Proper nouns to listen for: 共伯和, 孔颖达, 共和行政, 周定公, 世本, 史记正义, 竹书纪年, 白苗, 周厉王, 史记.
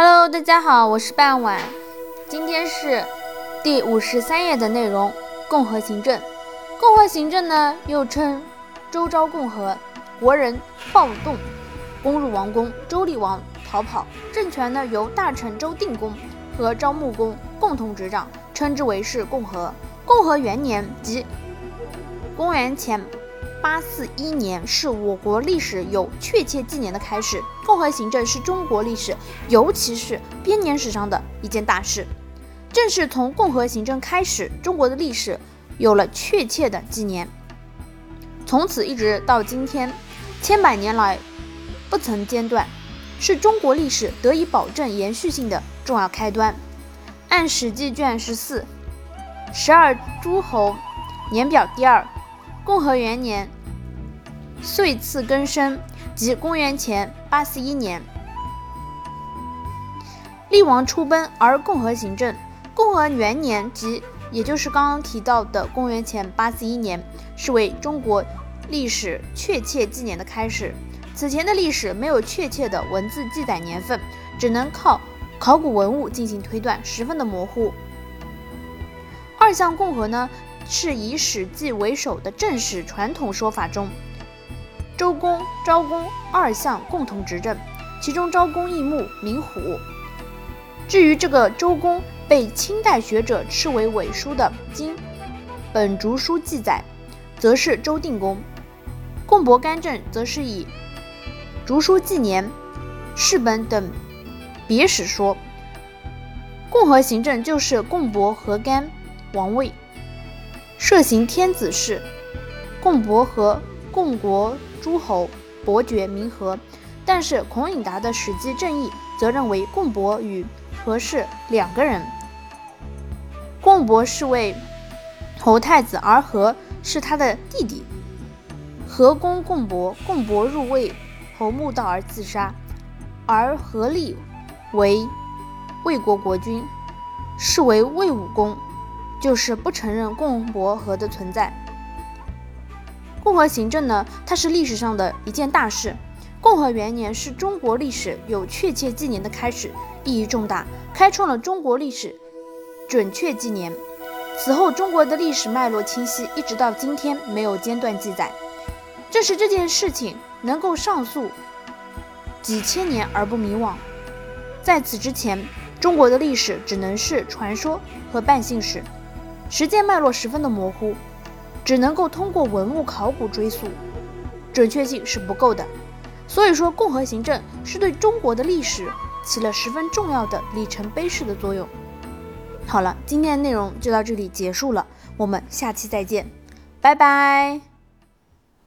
Hello， 大家好，我是半晚，今天是第53页的内容，共和行政。共和行政呢，又称周昭共和。国人暴动，攻入王宫，周厉王逃跑，政权呢由大臣周定公和昭穆公共同执掌，称之为是共和。共和元年即公元前841年是我国历史有确切纪年的开始。共和行政是中国历史，尤其是编年史上的一件大事。正是从共和行政开始，中国的历史有了确切的纪年。从此一直到今天，千百年来不曾间断，是中国历史得以保证延续性的重要开端。按《史记》卷14《12诸侯年表》第二，共和元年岁次更生，即公元前841年，厉王出奔而共和行政。共和元年即也就是刚刚提到的公元前841年，是为中国历史确切纪年的开始。此前的历史没有确切的文字记载年份，只能靠考古文物进行推断，十分的模糊。二项共和呢，是以《史记》为首的正史传统说法中，周公、昭公二相共同执政，其中昭公一目名虎。至于这个周公，被清代学者斥为伪书的今本竹书记载，则是周定公。贡伯干政则是以竹书纪年、世本等别史说。共和行政就是贡伯和干王位，摄行天子事，贡伯和共国诸侯，伯爵名和。但是孔颖达的《史记正义》则认为贡伯与和氏两个人，贡伯是为侯太子，而和是他的弟弟。和攻贡伯，贡伯入魏侯墓道而自杀，而和立为魏国国君，是为魏武公，就是不承认共伯和的存在。共和行政呢，它是历史上的一件大事。共和元年是中国历史有确切纪年的开始，意义重大，开创了中国历史准确纪年。此后中国的历史脉络清晰，一直到今天没有间断记载。正是这件事情能够上溯几千年而不迷惘。在此之前，中国的历史只能是传说和半信史，时间脉络十分的模糊，只能够通过文物考古追溯，准确性是不够的。所以说，共和行政是对中国的历史起了十分重要的里程碑式的作用。好了，今天的内容就到这里结束了，我们下期再见，拜拜。